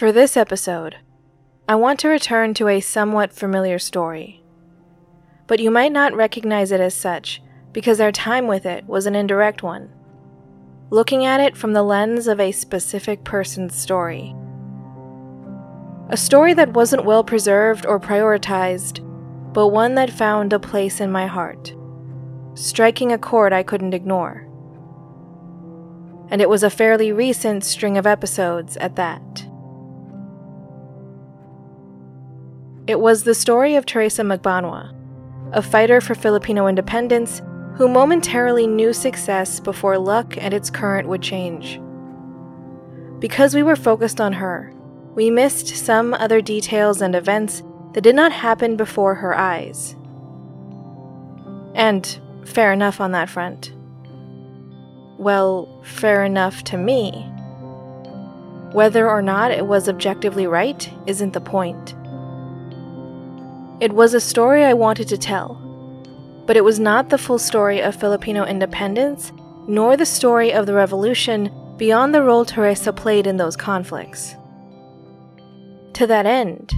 For this episode, I want to return to a somewhat familiar story, but you might not recognize it as such because our time with it was an indirect one, looking at it from the lens of a specific person's story. A story that wasn't well preserved or prioritized, but one that found a place in my heart, striking a chord I couldn't ignore. And it was a fairly recent string of episodes at that. It was the story of Teresa Magbanua, a fighter for Filipino independence who momentarily knew success before luck and its current would change. Because we were focused on her, we missed some other details and events that did not happen before her eyes. And fair enough on that front. Well, fair enough to me. Whether or not it was objectively right isn't the point. It was a story I wanted to tell, but it was not the full story of Filipino independence, nor the story of the revolution beyond the role Teresa played in those conflicts. To that end,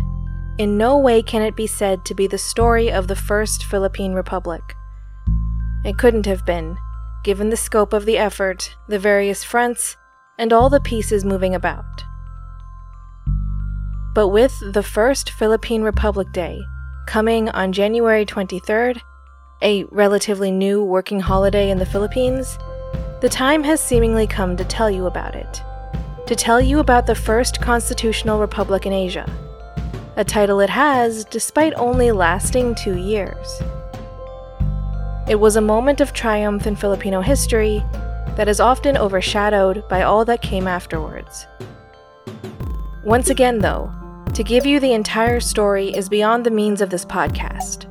in no way can it be said to be the story of the First Philippine Republic. It couldn't have been, given the scope of the effort, the various fronts, and all the pieces moving about. But with the First Philippine Republic Day coming on January 23rd, a relatively new working holiday in the Philippines, the time has seemingly come to tell you about it. To tell you about the first constitutional republic in Asia, a title it has despite only lasting 2 years. It was a moment of triumph in Filipino history that is often overshadowed by all that came afterwards. Once again, though, to give you the entire story is beyond the means of this podcast,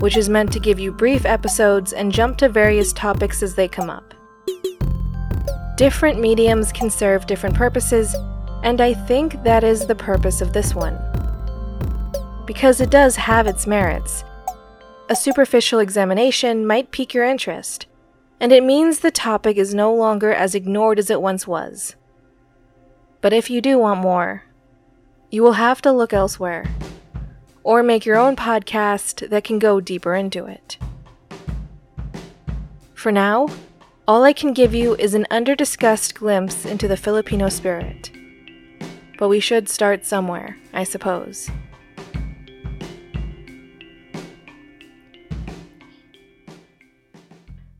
which is meant to give you brief episodes and jump to various topics as they come up. Different mediums can serve different purposes, and I think that is the purpose of this one. Because it does have its merits, a superficial examination might pique your interest, and it means the topic is no longer as ignored as it once was. But if you do want more, you will have to look elsewhere, or make your own podcast that can go deeper into it. For now, all I can give you is an under-discussed glimpse into the Filipino spirit. But we should start somewhere, I suppose.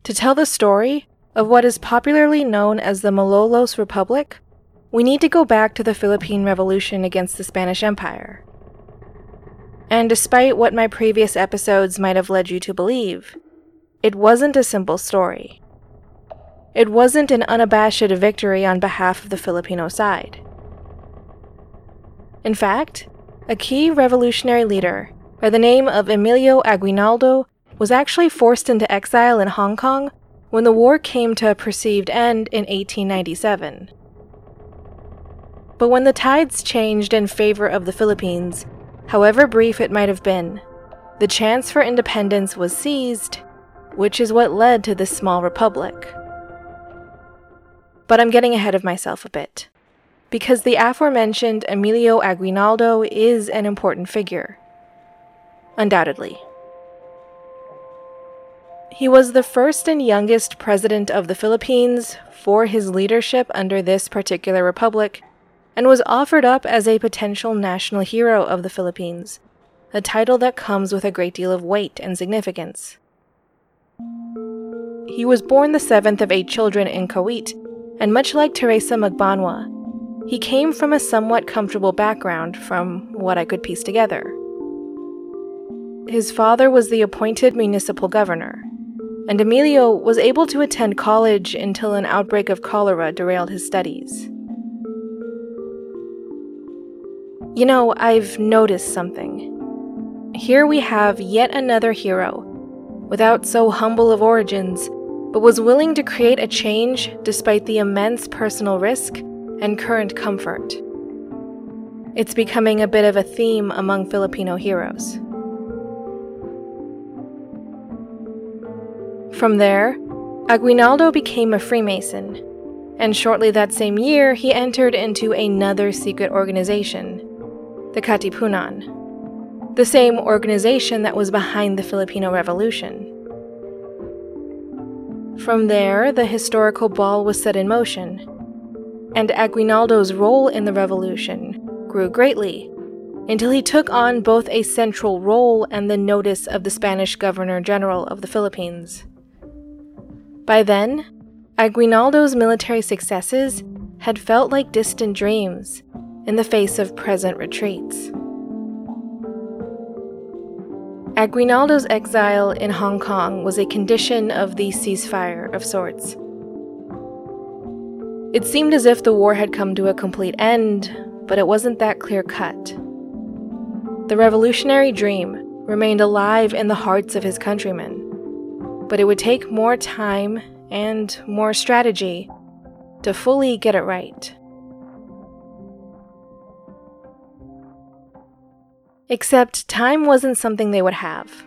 To tell the story of what is popularly known as the Malolos Republic, we need to go back to the Philippine Revolution against the Spanish Empire. And despite what my previous episodes might have led you to believe, it wasn't a simple story. It wasn't an unabashed victory on behalf of the Filipino side. In fact, a key revolutionary leader by the name of Emilio Aguinaldo was actually forced into exile in Hong Kong when the war came to a perceived end in 1897. But when the tides changed in favor of the Philippines, however brief it might have been, the chance for independence was seized, which is what led to this small republic. But I'm getting ahead of myself a bit, because the aforementioned Emilio Aguinaldo is an important figure. Undoubtedly. He was the first and youngest president of the Philippines for his leadership under this particular republic, and was offered up as a potential national hero of the Philippines, a title that comes with a great deal of weight and significance. He was born the seventh of 8 children in Kawit, and much like Teresa Magbanua, he came from a somewhat comfortable background from what I could piece together. His father was the appointed municipal governor, and Emilio was able to attend college until an outbreak of cholera derailed his studies. You know, I've noticed something. Here we have yet another hero, without so humble of origins, but was willing to create a change despite the immense personal risk and current comfort. It's becoming a bit of a theme among Filipino heroes. From there, Aguinaldo became a Freemason, and shortly that same year he entered into another secret organization, the Katipunan, the same organization that was behind the Filipino Revolution. From there, the historical ball was set in motion, and Aguinaldo's role in the revolution grew greatly, until he took on both a central role and the notice of the Spanish Governor-General of the Philippines. By then, Aguinaldo's military successes had felt like distant dreams in the face of present retreats. Aguinaldo's exile in Hong Kong was a condition of the ceasefire of sorts. It seemed as if the war had come to a complete end, but it wasn't that clear-cut. The revolutionary dream remained alive in the hearts of his countrymen, but it would take more time and more strategy to fully get it right. Except time wasn't something they would have.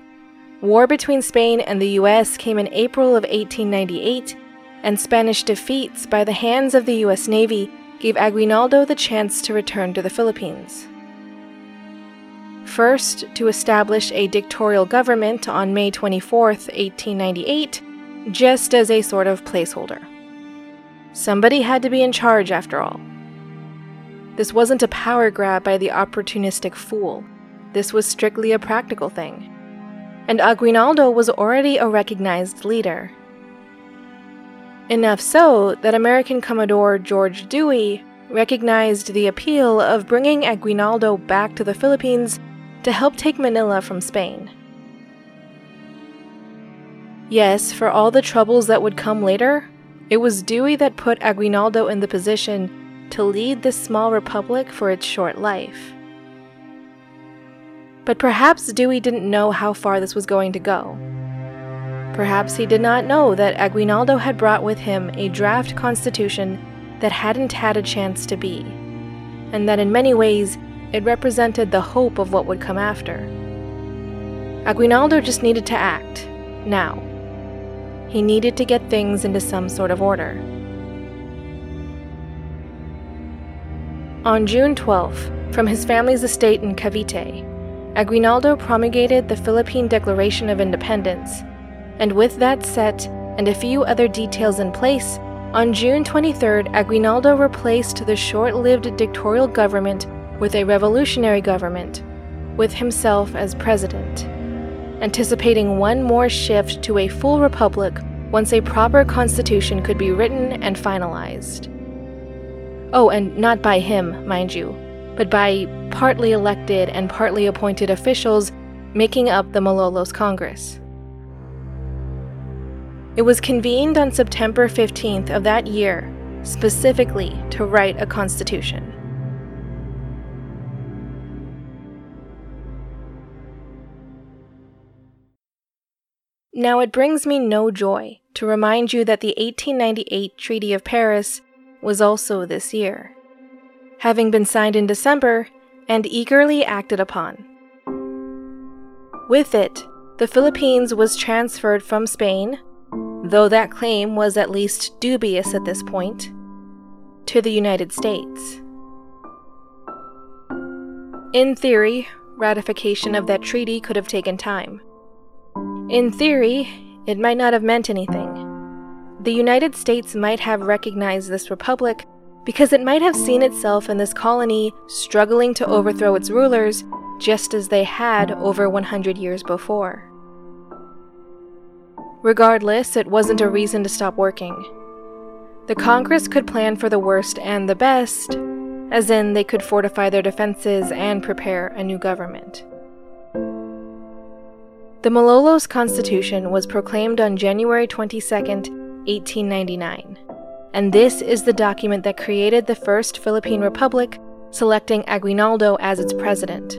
War between Spain and the US came in April of 1898, and Spanish defeats by the hands of the US Navy gave Aguinaldo the chance to return to the Philippines. First, to establish a dictatorial government on May 24, 1898, just as a sort of placeholder. Somebody had to be in charge, after all. This wasn't a power grab by the opportunistic fool. This was strictly a practical thing. And Aguinaldo was already a recognized leader. Enough so that American Commodore George Dewey recognized the appeal of bringing Aguinaldo back to the Philippines to help take Manila from Spain. Yes, for all the troubles that would come later, it was Dewey that put Aguinaldo in the position to lead this small republic for its short life. But perhaps Dewey didn't know how far this was going to go. Perhaps he did not know that Aguinaldo had brought with him a draft constitution that hadn't had a chance to be, and that in many ways it represented the hope of what would come after. Aguinaldo just needed to act, now. He needed to get things into some sort of order. On June 12th, from his family's estate in Cavite, Aguinaldo promulgated the Philippine Declaration of Independence, and with that set and a few other details in place, on June 23rd, Aguinaldo replaced the short-lived dictatorial government with a revolutionary government, with himself as president, anticipating one more shift to a full republic once a proper constitution could be written and finalized. Oh, and not by him, mind you, but by partly elected and partly appointed officials making up the Malolos Congress. It was convened on September 15th of that year, specifically to write a constitution. Now it brings me no joy to remind you that the 1898 Treaty of Paris was also this year, having been signed in December and eagerly acted upon. With it, the Philippines was transferred from Spain, though that claim was at least dubious at this point, to the United States. In theory, ratification of that treaty could have taken time. In theory, it might not have meant anything. The United States might have recognized this republic because it might have seen itself and this colony struggling to overthrow its rulers, just as they had over 100 years before. Regardless, it wasn't a reason to stop working. The Congress could plan for the worst and the best, as in they could fortify their defenses and prepare a new government. The Malolos Constitution was proclaimed on January 22, 1899. And this is the document that created the First Philippine Republic, selecting Aguinaldo as its president,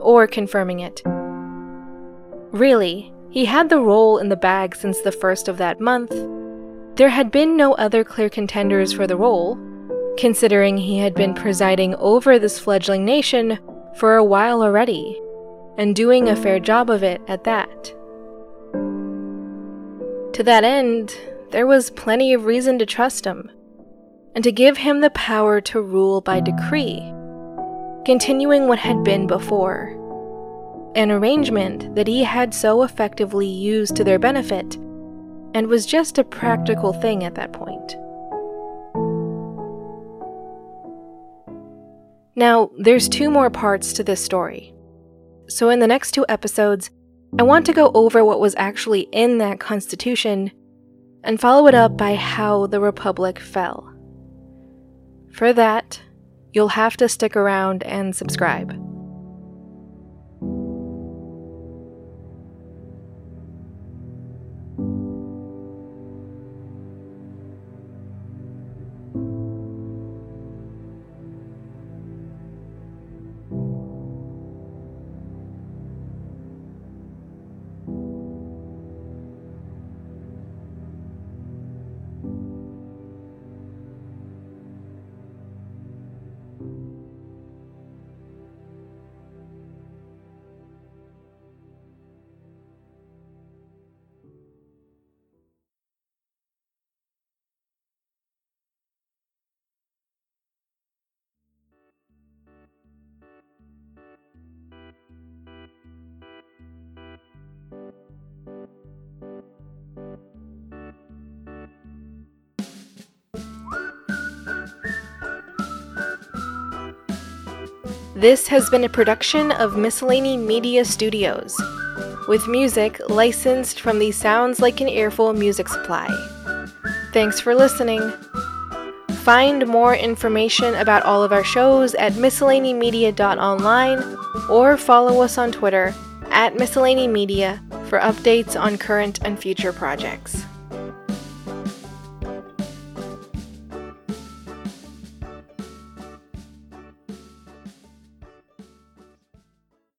or confirming it. Really, he had the role in the bag since the first of that month. There had been no other clear contenders for the role, considering he had been presiding over this fledgling nation for a while already, and doing a fair job of it at that. To that end, there was plenty of reason to trust him, and to give him the power to rule by decree, continuing what had been before, an arrangement that he had so effectively used to their benefit and was just a practical thing at that point. Now, there's two more parts to this story. So in the next two episodes, I want to go over what was actually in that constitution and follow it up by how the Republic fell. For that, you'll have to stick around and subscribe. This has been a production of Miscellany Media Studios, with music licensed from the Sounds Like an Earful Music Supply. Thanks for listening. Find more information about all of our shows at miscellanymedia.online or follow us on Twitter @miscellanymedia for updates on current and future projects.